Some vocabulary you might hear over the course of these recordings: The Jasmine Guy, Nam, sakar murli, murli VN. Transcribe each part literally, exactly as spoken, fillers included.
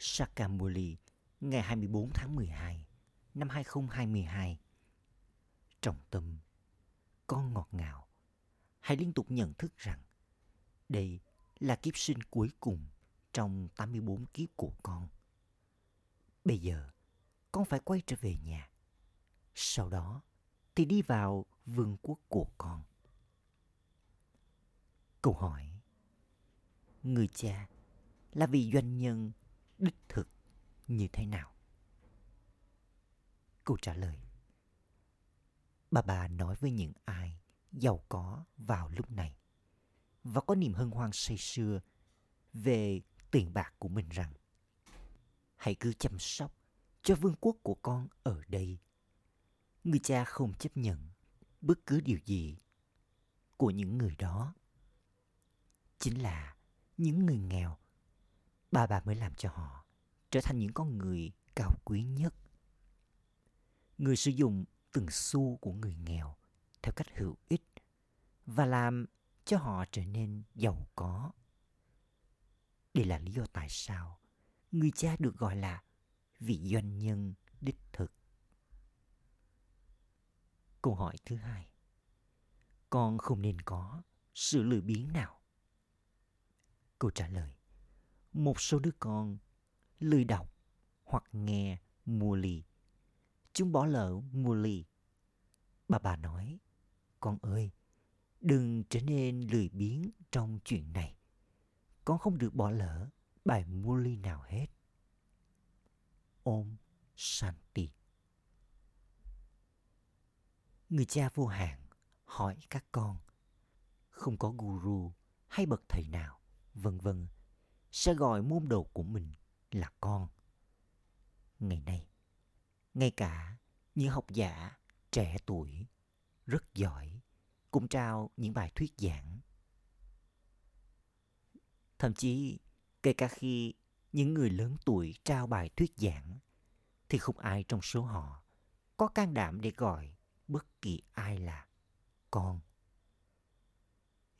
Sakar Murli ngày hai mươi tư tháng mười hai năm hai nghìn không trăm hai mươi hai. Trong tâm, con ngọt ngào, hãy liên tục nhận thức rằng đây là kiếp sinh cuối cùng trong tám mươi tư kiếp của con. Bây giờ, con phải quay trở về nhà. Sau đó thì đi vào vương quốc của con. Câu hỏi: người cha là vị doanh nhân đích thực như thế nào? Câu trả lời: bà bà nói với những ai giàu có vào lúc này và có niềm hân hoan say sưa về tiền bạc của mình rằng hãy cứ chăm sóc cho vương quốc của con ở đây. Người cha không chấp nhận bất cứ điều gì của những người đó. Chính là những người nghèo, bà bà mới làm cho họ trở thành những con người cao quý nhất. Người sử dụng từng xu của người nghèo theo cách hữu ích và làm cho họ trở nên giàu có. Đây là lý do tại sao người cha được gọi là vị doanh nhân đích thực. Câu hỏi thứ hai: con không nên có sự lười biếng nào? Câu trả lời: một số đứa con lười đọc hoặc nghe murli. Chúng bỏ lỡ murli. Bà bà nói: con ơi, đừng trở nên lười biếng trong chuyện này. Con không được bỏ lỡ bài murli nào hết. Om Shanti. Người cha vô hạn hỏi các con: không có guru hay bậc thầy nào, vân vân, sẽ gọi môn đồ của mình là con. Ngày nay, ngay cả những học giả trẻ tuổi rất giỏi cũng trao những bài thuyết giảng. Thậm chí, kể cả khi những người lớn tuổi trao bài thuyết giảng, thì không ai trong số họ có can đảm để gọi bất kỳ ai là con.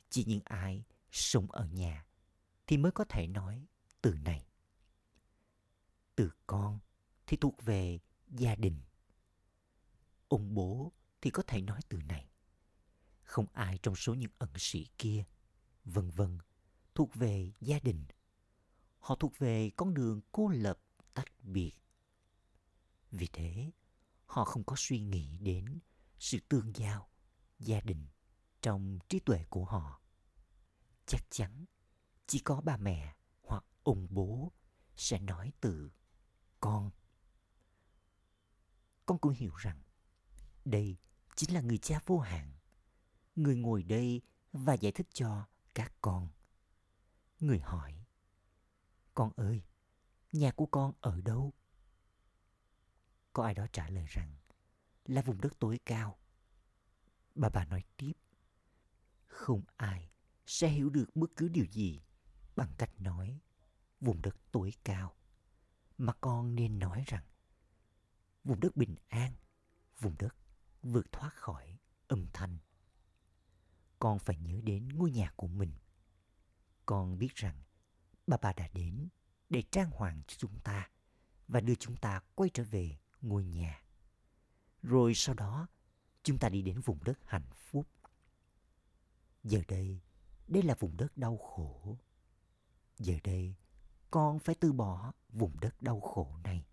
Chỉ những ai sống ở nhà thì mới có thể nói từ này. Từ con thì thuộc về gia đình. Ông bố thì có thể nói từ này. Không ai trong số những ẩn sĩ kia, vân vân, thuộc về gia đình. Họ thuộc về con đường cô lập tách biệt. Vì thế, họ không có suy nghĩ đến sự tương giao, gia đình trong trí tuệ của họ. Chắc chắn chỉ có bà mẹ hoặc ông bố sẽ nói từ con. Con cũng hiểu rằng đây chính là người cha vô hạn, người ngồi đây và giải thích cho các con. Người hỏi: con ơi, nhà của con ở đâu? Có ai đó trả lời rằng là vùng đất tối cao. Bà bà nói tiếp: không ai sẽ hiểu được bất cứ điều gì bằng cách nói vùng đất tối cao, mà con nên nói rằng vùng đất bình an, vùng đất vượt thoát khỏi âm thanh. Con phải nhớ đến ngôi nhà của mình. Con biết rằng bà bà đã đến để trang hoàng cho chúng ta và đưa chúng ta quay trở về ngôi nhà. Rồi sau đó, chúng ta đi đến vùng đất hạnh phúc. Giờ đây, đây là vùng đất đau khổ. Giờ đây, con phải từ bỏ vùng đất đau khổ này.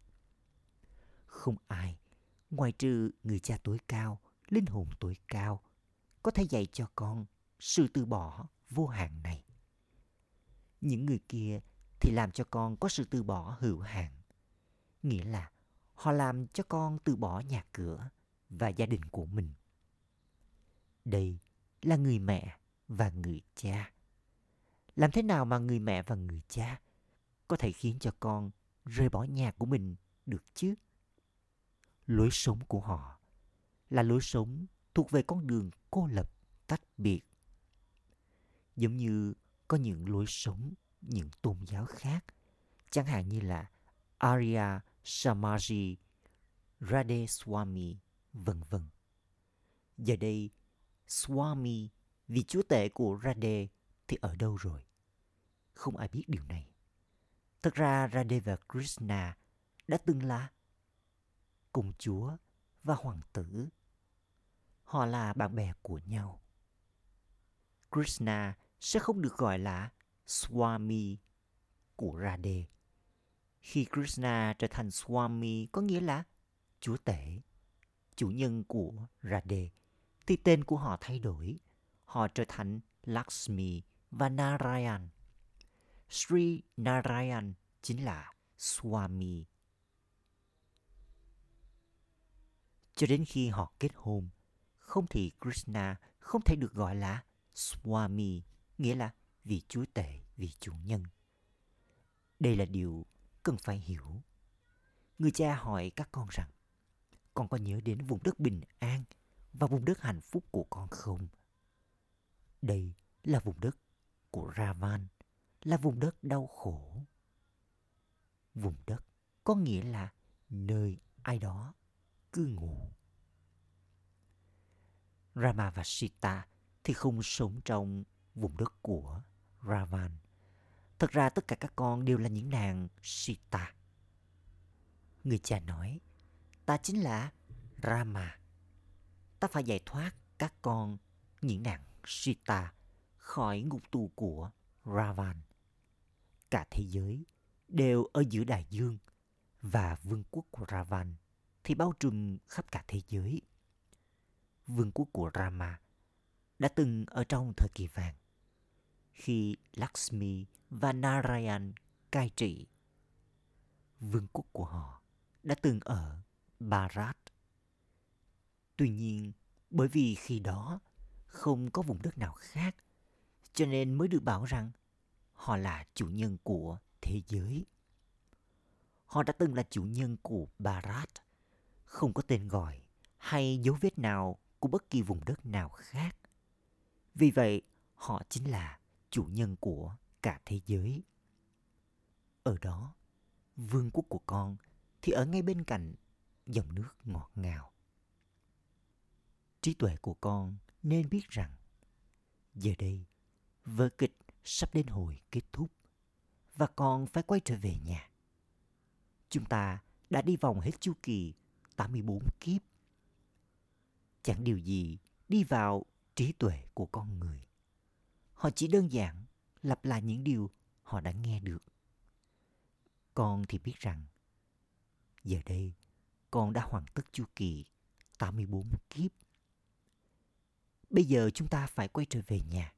Không ai, ngoại trừ người cha tối cao, linh hồn tối cao, có thể dạy cho con sự từ bỏ vô hạn này. Những người kia thì làm cho con có sự từ bỏ hữu hạn. Nghĩa là họ làm cho con từ bỏ nhà cửa và gia đình của mình. Đây là người mẹ và người cha. Làm thế nào mà người mẹ và người cha có thể khiến cho con rời bỏ nhà của mình được chứ? Lối sống của họ là lối sống thuộc về con đường cô lập, tách biệt. Giống như có những lối sống, những tôn giáo khác, chẳng hạn như là Arya Samaji, Radhe Swami, vân vân. Giờ đây, Swami, vị chúa tể của Radhe, thì ở đâu rồi? Không ai biết điều này. Thật ra Radeva Krishna đã từng là công chúa và hoàng tử. Họ là bạn bè của nhau. Krishna sẽ không được gọi là Swami của Radhe. Khi Krishna trở thành Swami có nghĩa là chúa tể, chủ nhân của Radhe, thì tên của họ thay đổi. Họ trở thành Lakshmi và Narayan. Sri Narayan chính là Swami. Cho đến khi họ kết hôn, không thì Krishna không thể được gọi là Swami, nghĩa là vị chúa tể, vị chủ nhân. Đây là điều cần phải hiểu. Người cha hỏi các con rằng, con có nhớ đến vùng đất bình an và vùng đất hạnh phúc của con không? Đây là vùng đất của Ravan, là vùng đất đau khổ. Vùng đất có nghĩa là nơi ai đó cư ngụ. Rama và Sita thì không sống trong vùng đất của Ravan. Thật ra tất cả các con đều là những nàng Sita. Người cha nói, ta chính là Rama. Ta phải giải thoát các con, những nàng Sita, khỏi ngục tù của Ravan. Cả thế giới đều ở giữa đại dương, và vương quốc của Ravan thì bao trùm khắp cả thế giới. Vương quốc của Rama đã từng ở trong thời kỳ vàng, khi Lakshmi và Narayan cai trị. Vương quốc của họ đã từng ở Bharat. Tuy nhiên, bởi vì khi đó không có vùng đất nào khác, cho nên mới được bảo rằng họ là chủ nhân của thế giới. Họ đã từng là chủ nhân của Bharat, không có tên gọi hay dấu vết nào của bất kỳ vùng đất nào khác. Vì vậy, họ chính là chủ nhân của cả thế giới. Ở đó, vương quốc của con thì ở ngay bên cạnh dòng nước ngọt ngào. Trí tuệ của con nên biết rằng, giờ đây, vở kịch sắp đến hồi kết thúc và con phải quay trở về nhà. Chúng ta đã đi vòng hết chu kỳ tám mươi bốn kiếp. Chẳng điều gì đi vào trí tuệ của con người. Họ chỉ đơn giản lặp lại những điều họ đã nghe được. Con thì biết rằng, giờ đây con đã hoàn tất chu kỳ tám mươi bốn kiếp. Bây giờ chúng ta phải quay trở về nhà.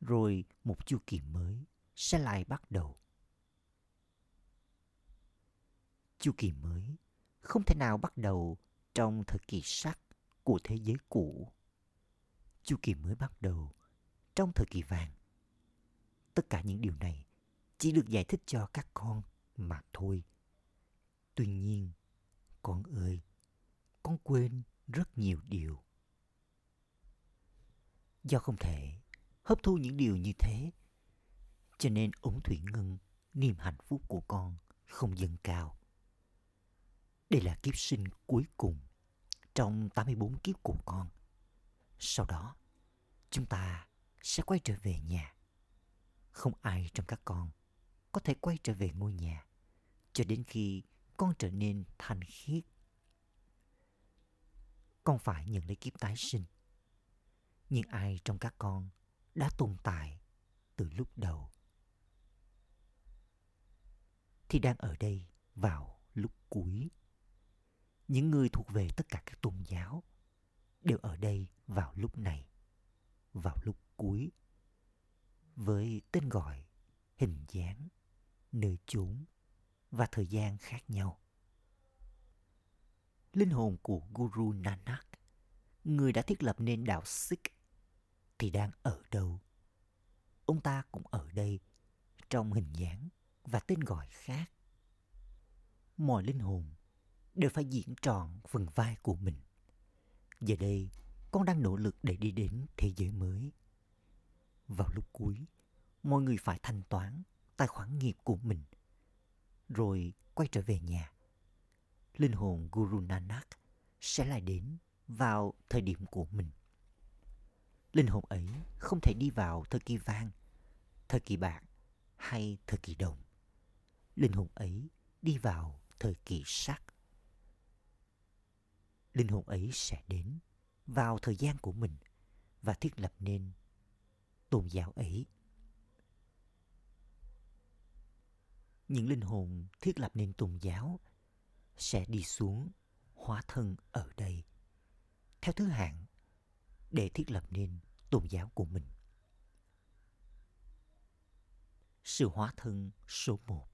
Rồi một chu kỳ mới sẽ lại bắt đầu. Chu kỳ mới không thể nào bắt đầu trong thời kỳ sắc của thế giới cũ. Chu kỳ mới bắt đầu trong thời kỳ vàng. Tất cả những điều này chỉ được giải thích cho các con mà thôi. Tuy nhiên, con ơi, con quên rất nhiều điều. Do không thể hấp thu những điều như thế, cho nên ống thủy ngân, niềm hạnh phúc của con không dâng cao. Đây là kiếp sinh cuối cùng trong tám mươi bốn kiếp của con. Sau đó, chúng ta sẽ quay trở về nhà. Không ai trong các con có thể quay trở về ngôi nhà cho đến khi con trở nên thanh khiết. Con phải nhận lấy kiếp tái sinh. Nhưng ai trong các con đã tồn tại từ lúc đầu thì đang ở đây vào lúc cuối. Những người thuộc về tất cả các tôn giáo đều ở đây vào lúc này, vào lúc cuối, với tên gọi, hình dáng, nơi chốn và thời gian khác nhau. Linh hồn của Guru Nanak, người đã thiết lập nên đạo Sikh, thì đang ở đâu? Ông ta cũng ở đây trong hình dáng và tên gọi khác. Mọi linh hồn đều phải diễn trọn phần vai của mình. Giờ đây, con đang nỗ lực để đi đến thế giới mới. Vào lúc cuối, mọi người phải thanh toán tài khoản nghiệp của mình, rồi quay trở về nhà. Linh hồn Guru Nanak sẽ lại đến vào thời điểm của mình. Linh hồn ấy không thể đi vào thời kỳ vàng, thời kỳ bạc hay thời kỳ đồng. linh hồn ấy đi vào thời kỳ sắc. Linh hồn ấy sẽ đến vào thời gian của mình và thiết lập nên tôn giáo ấy. Những linh hồn thiết lập nên tôn giáo sẽ đi xuống hóa thân ở đây theo thứ hạng để thiết lập nên tôn giáo của mình. Sự hóa thân số một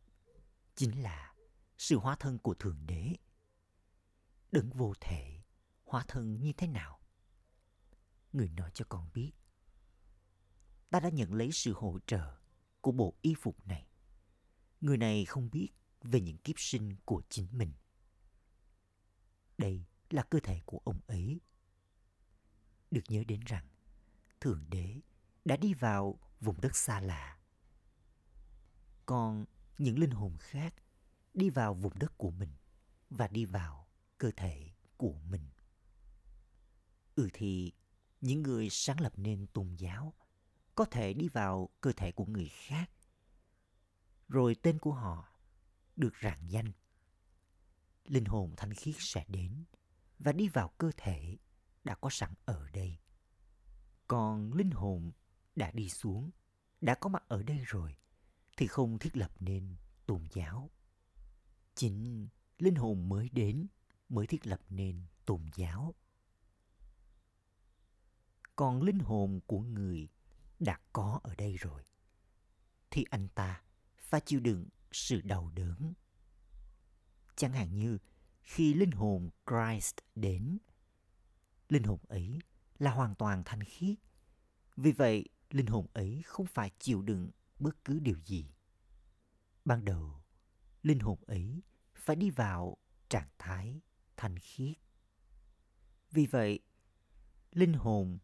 chính là sự hóa thân của Thượng Đế. Đấng vô thể hóa thân như thế nào? Người nói cho con biết. Ta đã nhận lấy sự hỗ trợ của bộ y phục này. Người này không biết về những kiếp sinh của chính mình. Đây là cơ thể của ông ấy. Được nhớ đến rằng, Thượng Đế đã đi vào vùng đất xa lạ. Còn những linh hồn khác đi vào vùng đất của mình và đi vào cơ thể của mình. Ừ thì, những người sáng lập nên tôn giáo có thể đi vào cơ thể của người khác, rồi tên của họ được rạng danh. Linh hồn thánh khiết sẽ đến và đi vào cơ thể đã có sẵn ở đây. Còn linh hồn đã đi xuống, đã có mặt ở đây rồi, thì không thiết lập nên tôn giáo. Chính linh hồn mới đến mới thiết lập nên tôn giáo. Còn linh hồn của người đã có ở đây rồi, thì anh ta phải chịu đựng sự đau đớn. Chẳng hạn như khi linh hồn Christ đến, linh hồn ấy là hoàn toàn thanh khiết. Vì vậy, linh hồn ấy không phải chịu đựng bất cứ điều gì. Ban đầu, linh hồn ấy phải đi vào trạng thái thanh khiết. Vì vậy, linh hồn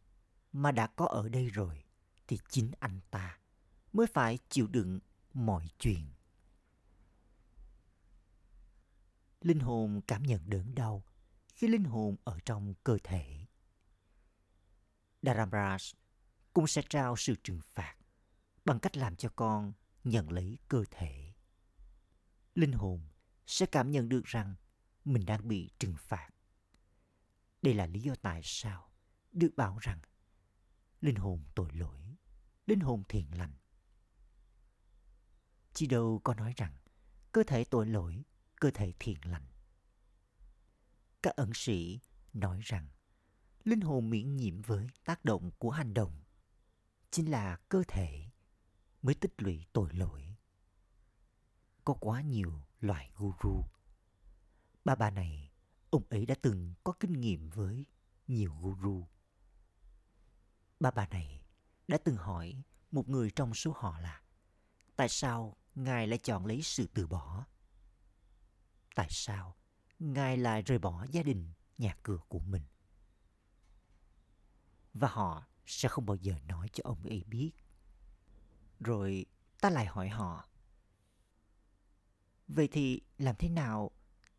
mà đã có ở đây rồi thì chính anh ta mới phải chịu đựng mọi chuyện. Linh hồn cảm nhận đớn đau khi linh hồn ở trong cơ thể. Dharamraj cũng sẽ trao sự trừng phạt bằng cách làm cho con nhận lấy cơ thể. Linh hồn sẽ cảm nhận được rằng mình đang bị trừng phạt. Đây là lý do tại sao được bảo rằng linh hồn tội lỗi, linh hồn thiện lành. Chỉ đâu có nói rằng cơ thể tội lỗi, cơ thể thiện lành. Các ẩn sĩ nói rằng linh hồn miễn nhiễm với tác động của hành động chính là cơ thể mới tích lũy tội lỗi. Có quá nhiều loại guru. Bà bà này, ông ấy đã từng có kinh nghiệm với nhiều guru. Bà bà này đã từng hỏi một người trong số họ là tại sao Ngài lại chọn lấy sự từ bỏ? Tại sao Ngài lại rời bỏ gia đình, nhà cửa của mình? Và họ sẽ không bao giờ nói cho ông ấy biết. Rồi ta lại hỏi họ, vậy thì làm thế nào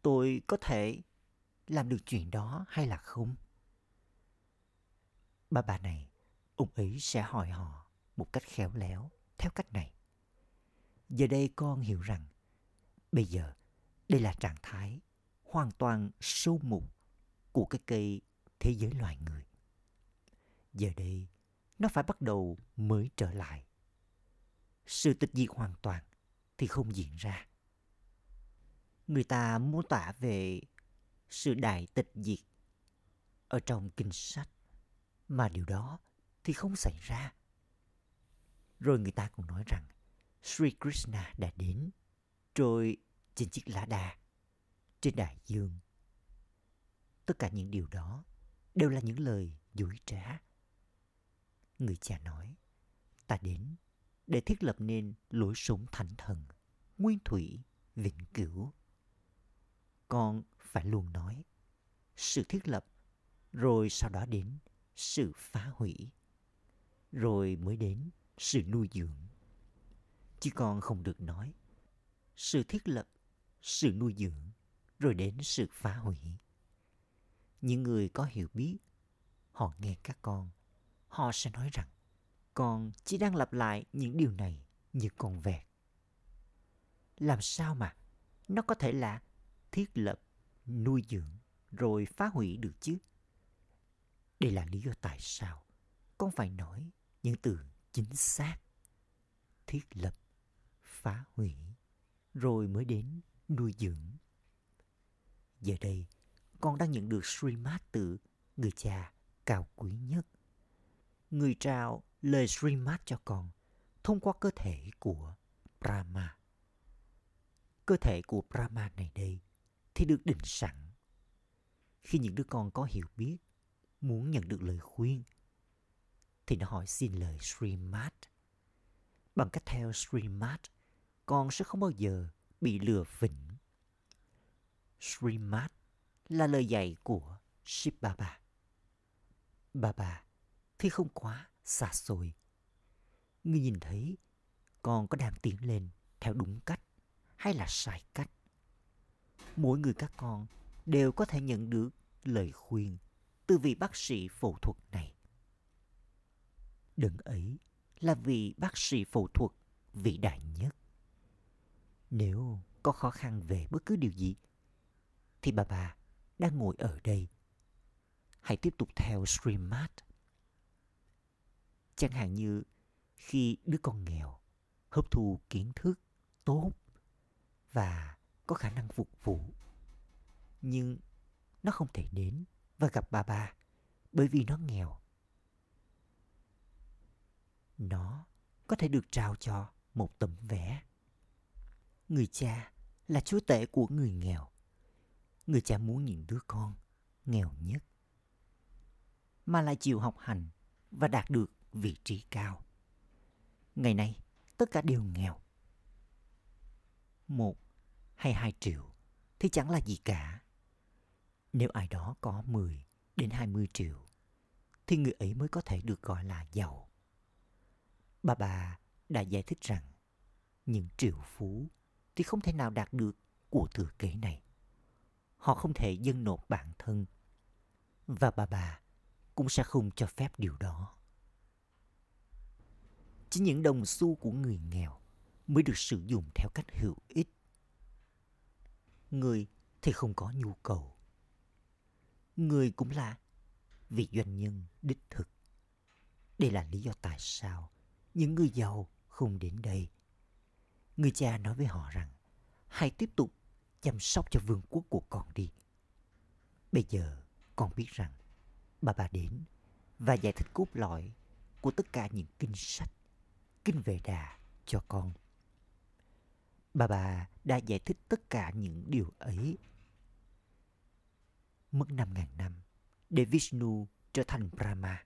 tôi có thể làm được chuyện đó hay là không? Bà bà này, ông ấy sẽ hỏi họ một cách khéo léo, theo cách này. Giờ đây con hiểu rằng, bây giờ đây là trạng thái hoàn toàn sâu mục của cái cây thế giới loài người. Giờ đây, nó phải bắt đầu mới trở lại. Sự tịch diệt hoàn toàn thì không diễn ra. Người ta mô tả về sự đại tịch diệt ở trong kinh sách, mà điều đó thì không xảy ra. Rồi người ta còn nói rằng Sri Krishna đã đến, rồi trên chiếc lá đa, trên đại dương. Tất cả những điều đó đều là những lời dối trá. Người cha nói, ta đến để thiết lập nên lối sống thánh thần, nguyên thủy, vĩnh cửu. Con phải luôn nói, sự thiết lập, rồi sau đó đến sự phá hủy, rồi mới đến sự nuôi dưỡng. Chứ con không được nói, sự thiết lập, sự nuôi dưỡng, rồi đến sự phá hủy. Những người có hiểu biết, họ nghe các con, họ sẽ nói rằng, con chỉ đang lặp lại những điều này như con vẹt. Làm sao mà nó có thể là thiết lập, nuôi dưỡng rồi phá hủy được chứ? Đây là lý do tại sao con phải nói những từ chính xác. Thiết lập, phá hủy, rồi mới đến nuôi dưỡng. Giờ đây, con đang nhận được Srimad từ người cha cao quý nhất. Người trao lời Srimad cho con thông qua cơ thể của Brahma. Cơ thể của Brahma này đây thì được định sẵn. Khi những đứa con có hiểu biết, muốn nhận được lời khuyên, thì nó hỏi xin lời Srimad. Bằng cách theo Srimad, con sẽ không bao giờ bị lừa phỉnh. Srimad là lời dạy của Shiv Baba. Baba thì không quá xa xôi. Ngươi nhìn thấy con có đang tiến lên theo đúng cách hay là sai cách. Mỗi người các con đều có thể nhận được lời khuyên từ vị bác sĩ phẫu thuật này. Đấng ấy là vị bác sĩ phẫu thuật vĩ đại nhất. Nếu có khó khăn về bất cứ điều gì, thì bà bà đang ngồi ở đây. Hãy tiếp tục theo Srimad. Chẳng hạn như khi đứa con nghèo hấp thụ kiến thức tốt và có khả năng phục vụ, nhưng nó không thể đến và gặp bà bà bởi vì nó nghèo. Nó có thể được trao cho một tấm vé. Người cha là chúa tể của người nghèo. Người cha muốn những đứa con nghèo nhất mà lại chịu học hành và đạt được vị trí cao. Ngày nay, tất cả đều nghèo. Một hay hai triệu thì chẳng là gì cả. Nếu ai đó có mười đến hai mươi triệu, thì người ấy mới có thể được gọi là giàu. Bà bà đã giải thích rằng những triệu phú thì không thể nào đạt được của thừa kế này. Họ không thể dâng nộp bản thân. Và bà bà cũng sẽ không cho phép điều đó. Chỉ những đồng xu của người nghèo mới được sử dụng theo cách hữu ích. Người thì không có nhu cầu. Người cũng là vị doanh nhân đích thực. Đây là lý do tại sao những người giàu không đến đây. Người cha nói với họ rằng, hãy tiếp tục chăm sóc cho vương quốc của con đi. Bây giờ con biết rằng bà bà đến và giải thích cốt lõi của tất cả những kinh sách, kinh Vệ Đà cho con. Bà bà đã giải thích tất cả những điều ấy. Mất năm ngàn năm để Vishnu trở thành Brahma.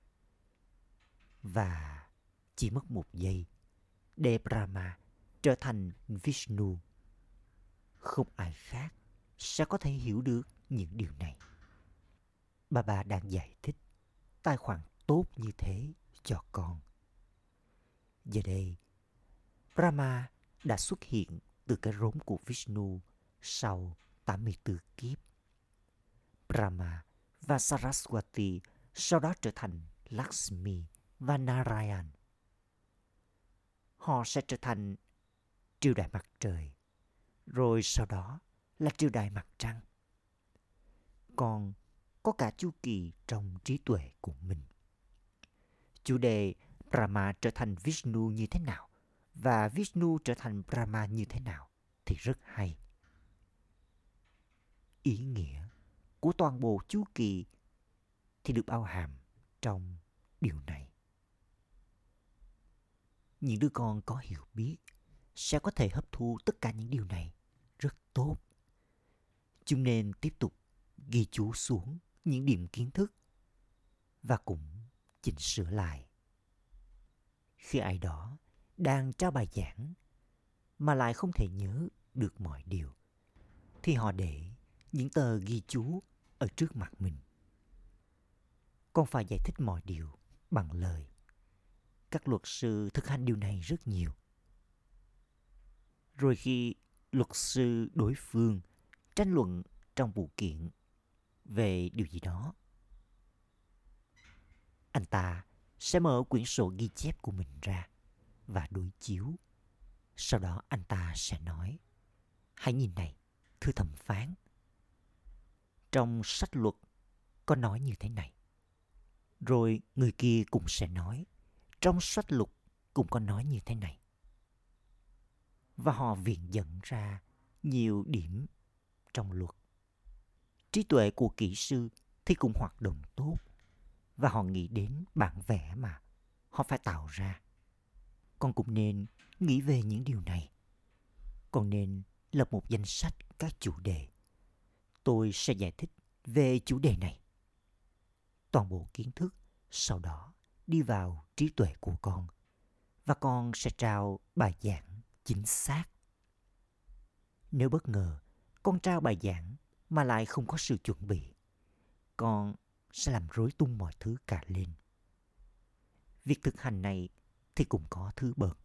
Và chỉ mất một giây để Brahma trở thành Vishnu. Không ai khác sẽ có thể hiểu được những điều này. Bà bà đang giải thích tài khoản tốt như thế cho con. Giờ đây, Brahma đã xuất hiện từ cái rốn của Vishnu sau tám mươi tư kiếp. Brahma và Saraswati sau đó trở thành Lakshmi và Narayan. Họ sẽ trở thành triều đại mặt trời, rồi sau đó là triều đại mặt trăng. Con có cả chu kỳ trong trí tuệ của mình. Chủ đề Brahma trở thành Vishnu như thế nào và Vishnu trở thành Brahma như thế nào thì rất hay. Ý nghĩa của toàn bộ chu kỳ thì được bao hàm trong điều này. Những đứa con có hiểu biết sẽ có thể hấp thu tất cả những điều này rất tốt. Chúng nên tiếp tục ghi chú xuống những điểm kiến thức và cũng chỉnh sửa lại. Khi ai đó đang trao bài giảng mà lại không thể nhớ được mọi điều, thì họ để những tờ ghi chú ở trước mặt mình. Con phải giải thích mọi điều bằng lời. Các luật sư thực hành điều này rất nhiều. Rồi khi luật sư đối phương tranh luận trong vụ kiện về điều gì đó, anh ta sẽ mở quyển sổ ghi chép của mình ra và đối chiếu. Sau đó anh ta sẽ nói, Hãy nhìn này, thưa thẩm phán. Trong sách luật có nói như thế này. Rồi người kia cũng sẽ nói, trong sách luật cũng có nói như thế này. Và họ viện dẫn ra nhiều điểm trong luật. Trí tuệ của kỹ sư thì cũng hoạt động tốt, và họ nghĩ đến bản vẽ mà họ phải tạo ra. Con cũng nên nghĩ về những điều này. Con nên lập một danh sách các chủ đề. Tôi sẽ giải thích về chủ đề này. Toàn bộ kiến thức sau đó đi vào trí tuệ của con, và con sẽ trao bài giảng chính xác. Nếu bất ngờ con trao bài giảng mà lại không có sự chuẩn bị, con sẽ làm rối tung mọi thứ cả lên. Việc thực hành này thì cũng có thứ bợt.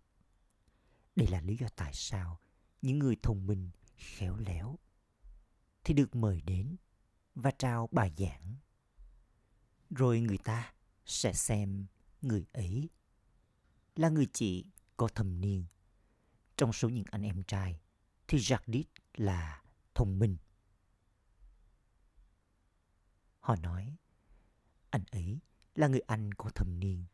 Đây là lý do tại sao những người thông minh, khéo léo thì được mời đến và trao bài giảng. Rồi người ta sẽ xem người ấy là người chị có thâm niên. Trong số những anh em trai thì Jacques là thông minh. Họ nói, anh ấy là người Anh có thâm niên,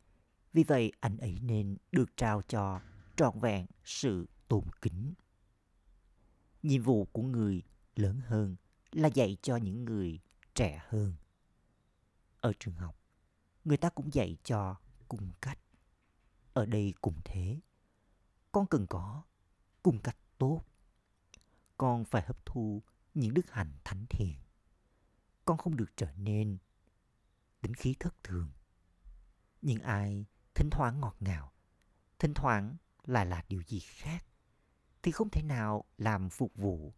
vì vậy anh ấy nên được trao cho trọn vẹn sự tôn kính. Nhiệm vụ của người lớn hơn là dạy cho những người trẻ hơn. Ở trường học, người ta cũng dạy cho cung cách. Ở đây cũng thế. Con cần có cung cách tốt. Con phải hấp thu những đức hạnh thánh thiện. Con không được trở nên tính khí thất thường. Những ai thỉnh thoảng ngọt ngào, thỉnh thoảng lại là điều gì khác, thì không thể nào làm phục vụ.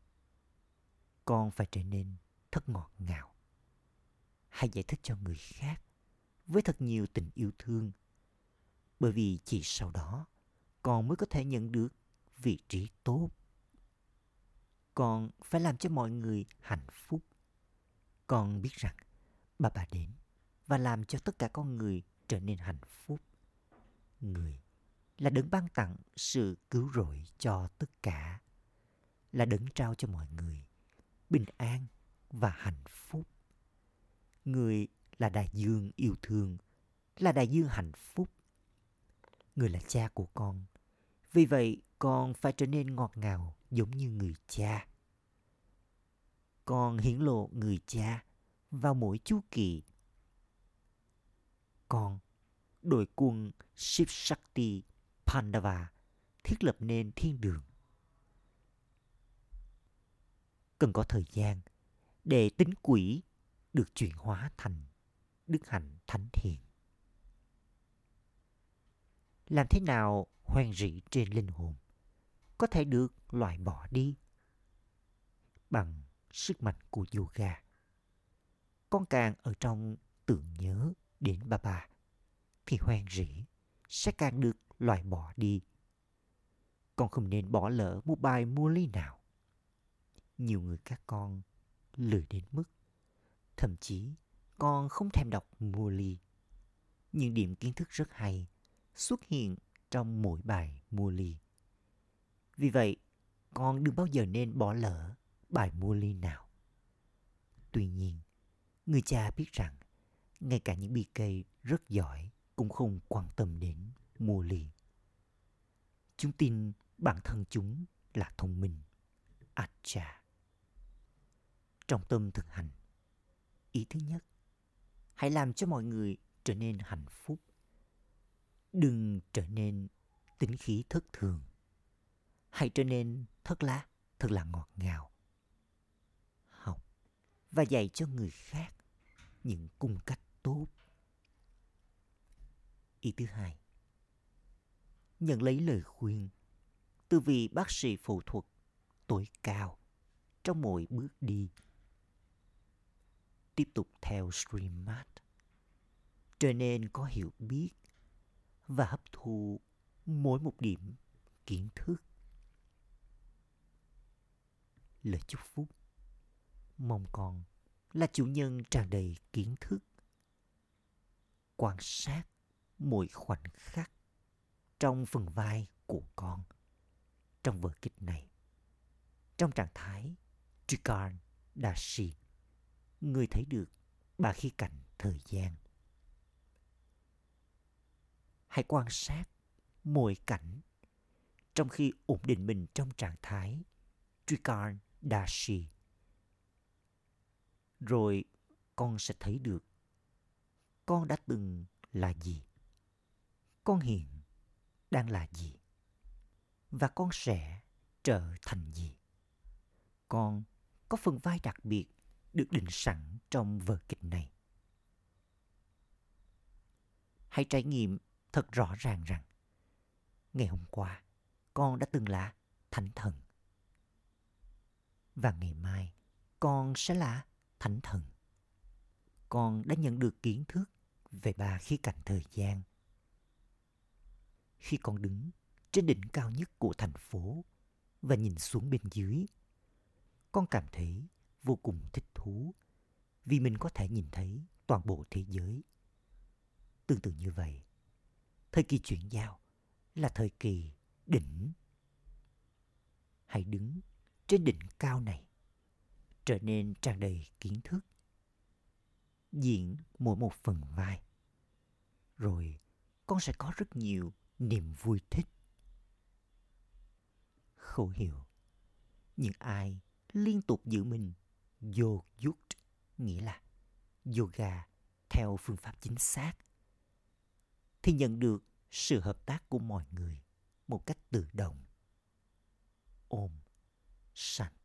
Con phải trở nên thật ngọt ngào. Hãy giải thích cho người khác với thật nhiều tình yêu thương, bởi vì chỉ sau đó con mới có thể nhận được vị trí tốt. Con phải làm cho mọi người hạnh phúc. Con biết rằng bà bà đến và làm cho tất cả con người trở nên hạnh phúc. Người là đấng ban tặng sự cứu rỗi cho tất cả, là đấng trao cho mọi người bình an và hạnh phúc. Người là đại dương yêu thương, là đại dương hạnh phúc. Người là cha của con, vì vậy con phải trở nên ngọt ngào giống như người cha. Con hiển lộ người cha vào mỗi chu kỳ. Con, đội quân Shiv Shakti Pandava thiết lập nên thiên đường. Cần có thời gian để tính quỷ được chuyển hóa thành đức hạnh thánh thiện. Làm thế nào hoen rỉ trên linh hồn có thể được loại bỏ đi? Bằng sức mạnh của yoga. Con càng ở trong tưởng nhớ đến bà bà thì hoen rỉ sẽ càng được loại bỏ đi. Con không nên bỏ lỡ một bài murli nào. Nhiều người các con lười đến mức thậm chí con không thèm đọc murli. Những điểm kiến thức rất hay xuất hiện trong mỗi bài murli. Vì vậy, con đừng bao giờ nên bỏ lỡ bài murli nào. Tuy nhiên, người cha biết rằng ngay cả những bê ca rất giỏi cũng không quan tâm đến murli. Chúng tin bản thân chúng là thông minh. Acha. Trong tâm thực hành, ý thứ nhất, hãy làm cho mọi người trở nên hạnh phúc. Đừng trở nên tính khí thất thường. Hãy trở nên thật là, thật là ngọt ngào. Học và dạy cho người khác những cung cách tốt. Ý thứ hai, nhận lấy lời khuyên từ vị bác sĩ phẫu thuật tối cao trong mỗi bước đi. Tiếp tục theo Srimad, trở nên có hiểu biết và hấp thu mỗi một điểm kiến thức. Lời chúc phúc, mong con là chủ nhân tràn đầy kiến thức. Quan sát mỗi khoảnh khắc trong phần vai của con trong vở kịch này. trong trạng thái Trikar Dashi. Người thấy được ba khía cạnh thời gian. Hãy quan sát mỗi cảnh trong khi ổn định mình trong trạng thái Trikar Dashi. Rồi con sẽ thấy được con đã từng là gì, con hiện đang là gì, và con sẽ trở thành gì. Con có phần vai đặc biệt được định sẵn trong vở kịch này. Hãy trải nghiệm thật rõ ràng rằng ngày hôm qua con đã từng là Thánh Thần, và ngày mai con sẽ là Thánh Thần. Con đã nhận được kiến thức về ba khía cạnh thời gian. Khi con đứng trên đỉnh cao nhất của thành phố và nhìn xuống bên dưới, con cảm thấy vô cùng thích thú vì mình có thể nhìn thấy toàn bộ thế giới. Tương tự như vậy, thời kỳ chuyển giao là thời kỳ đỉnh. Hãy đứng trên đỉnh cao này, trở nên tràn đầy kiến thức, diễn mỗi một phần vai. Rồi con sẽ có rất nhiều niềm vui thích. Khẩu hiệu: những ai liên tục giữ mình yogyut, nghĩa là yoga theo phương pháp chính xác, thì nhận được sự hợp tác của mọi người một cách tự động. Om Shanti.